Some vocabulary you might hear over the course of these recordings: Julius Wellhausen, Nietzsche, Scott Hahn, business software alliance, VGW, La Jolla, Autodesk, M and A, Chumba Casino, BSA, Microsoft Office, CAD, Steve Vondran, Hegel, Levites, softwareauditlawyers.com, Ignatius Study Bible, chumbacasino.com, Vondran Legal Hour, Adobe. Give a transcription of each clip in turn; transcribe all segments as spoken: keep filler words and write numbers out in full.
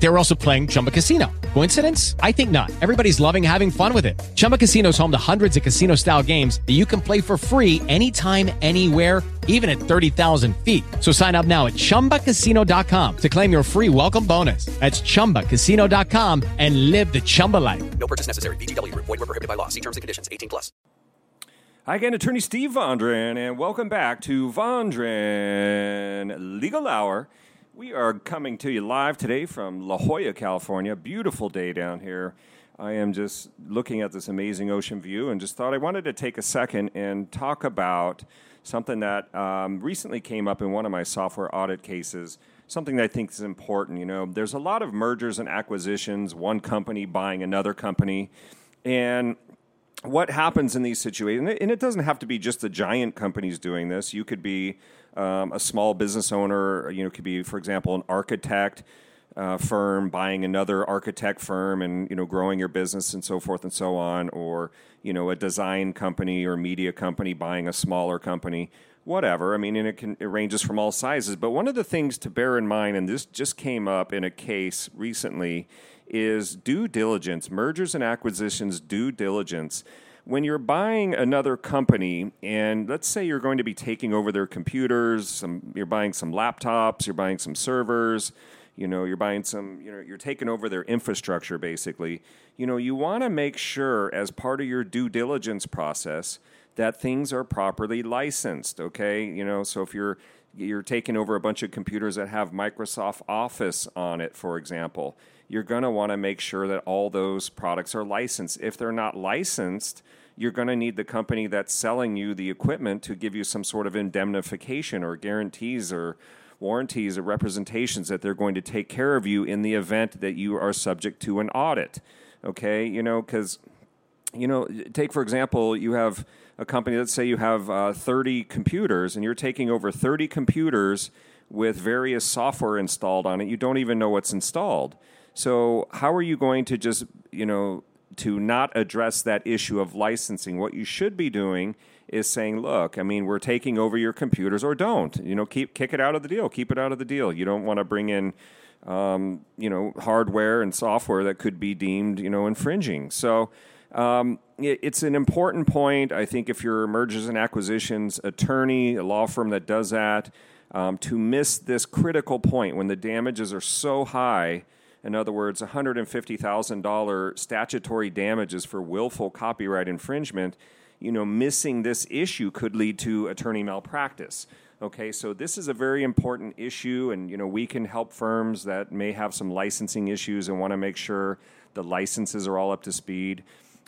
They were also playing Chumba Casino. Coincidence? I think not. Everybody's loving having fun with it. Chumba Casino's home to hundreds of casino-style games that you can play for free anytime, anywhere, even at thirty thousand feet. So sign up now at chumba casino dot com to claim your free welcome bonus. That's chumba casino dot com and live the Chumba life. No purchase necessary. V G W. Void where prohibited by law. See terms and conditions. eighteen plus. Hi again, Attorney Steve Vondran, and welcome back to Vondran Legal Hour. We are coming to you live today from La Jolla, California. Beautiful day down here. I am just looking at this amazing ocean view and just thought I wanted to take a second and talk about something that um, recently came up in one of my software audit cases, something that I think is important. You know, there's a lot of mergers and acquisitions, one company buying another company. And what happens in these situations, and it doesn't have to be just the giant companies doing this. You could be um, a small business owner, you know, could be, for example, an architect Uh, firm buying another architect firm and, you know, growing your business and so forth and so on, or, you know, a design company or media company buying a smaller company, whatever. I mean, and it can it ranges from all sizes. But one of the things to bear in mind, and this just came up in a case recently, is due diligence, mergers and acquisitions, due diligence. When you're buying another company, and let's say you're going to be taking over their computers, some, you're buying some laptops, you're buying some servers, you know, you're buying some, you know, you're taking over their infrastructure, basically. You know, you want to make sure as part of your due diligence process that things are properly licensed, okay? You know, so if you're you're taking over a bunch of computers that have Microsoft Office on it, for example, you're going to want to make sure that all those products are licensed. If they're not licensed, you're going to need the company that's selling you the equipment to give you some sort of indemnification or guarantees or warranties or representations that they're going to take care of you in the event that you are subject to an audit, okay? You know, because, you know, take, for example, you have a company, let's say you have uh, thirty computers, and you're taking over thirty computers with various software installed on it. You don't even know what's installed. So how are you going to just, you know, to not address that issue of licensing? What you should be doing is saying, look, I mean, we're taking over your computers, or don't. You know, keep kick it out of the deal. Keep it out of the deal. You don't want to bring in, um, you know, hardware and software that could be deemed, you know, infringing. So um, it, it's an important point. I think if you're a mergers and acquisitions attorney, a law firm that does that, um, to miss this critical point when the damages are so high. In other words, one hundred fifty thousand dollars statutory damages for willful copyright infringement, you know, missing this issue could lead to attorney malpractice. Okay, so this is a very important issue, and, you know, we can help firms that may have some licensing issues and want to make sure the licenses are all up to speed.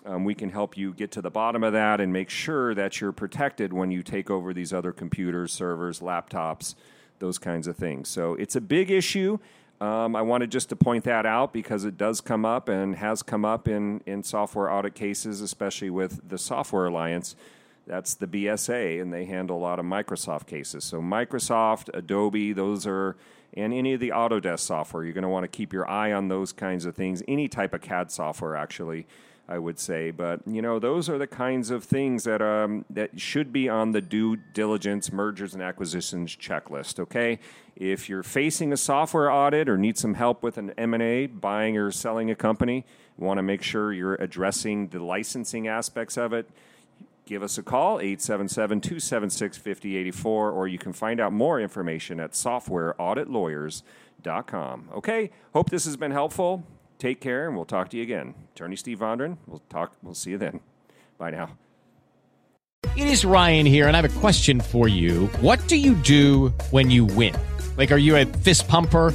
Um, we can help you get to the bottom of that and make sure that you're protected when you take over these other computers, servers, laptops, those kinds of things. So it's a big issue. Um, I wanted just to point that out because it does come up and has come up in, in software audit cases, especially with the Software Alliance. That's the B S A, and they handle a lot of Microsoft cases. So Microsoft, Adobe, those are, and any of the Autodesk software, you're going to want to keep your eye on those kinds of things. Any type of C A D software, actually, I would say. But, you know, those are the kinds of things that um, that should be on the due diligence mergers and acquisitions checklist, okay? If you're facing a software audit or need some help with an M and A, buying or selling a company, you want to make sure you're addressing the licensing aspects of it, give us a call, eight seven seven, two seven six, five zero eight four, or you can find out more information at software audit lawyers dot com. Okay, hope this has been helpful. Take care, and we'll talk to you again. Attorney Steve Vondran, we'll talk. We'll see you then. Bye now. It is Ryan here, and I have a question for you. What do you do when you win? Like, are you a fist pumper?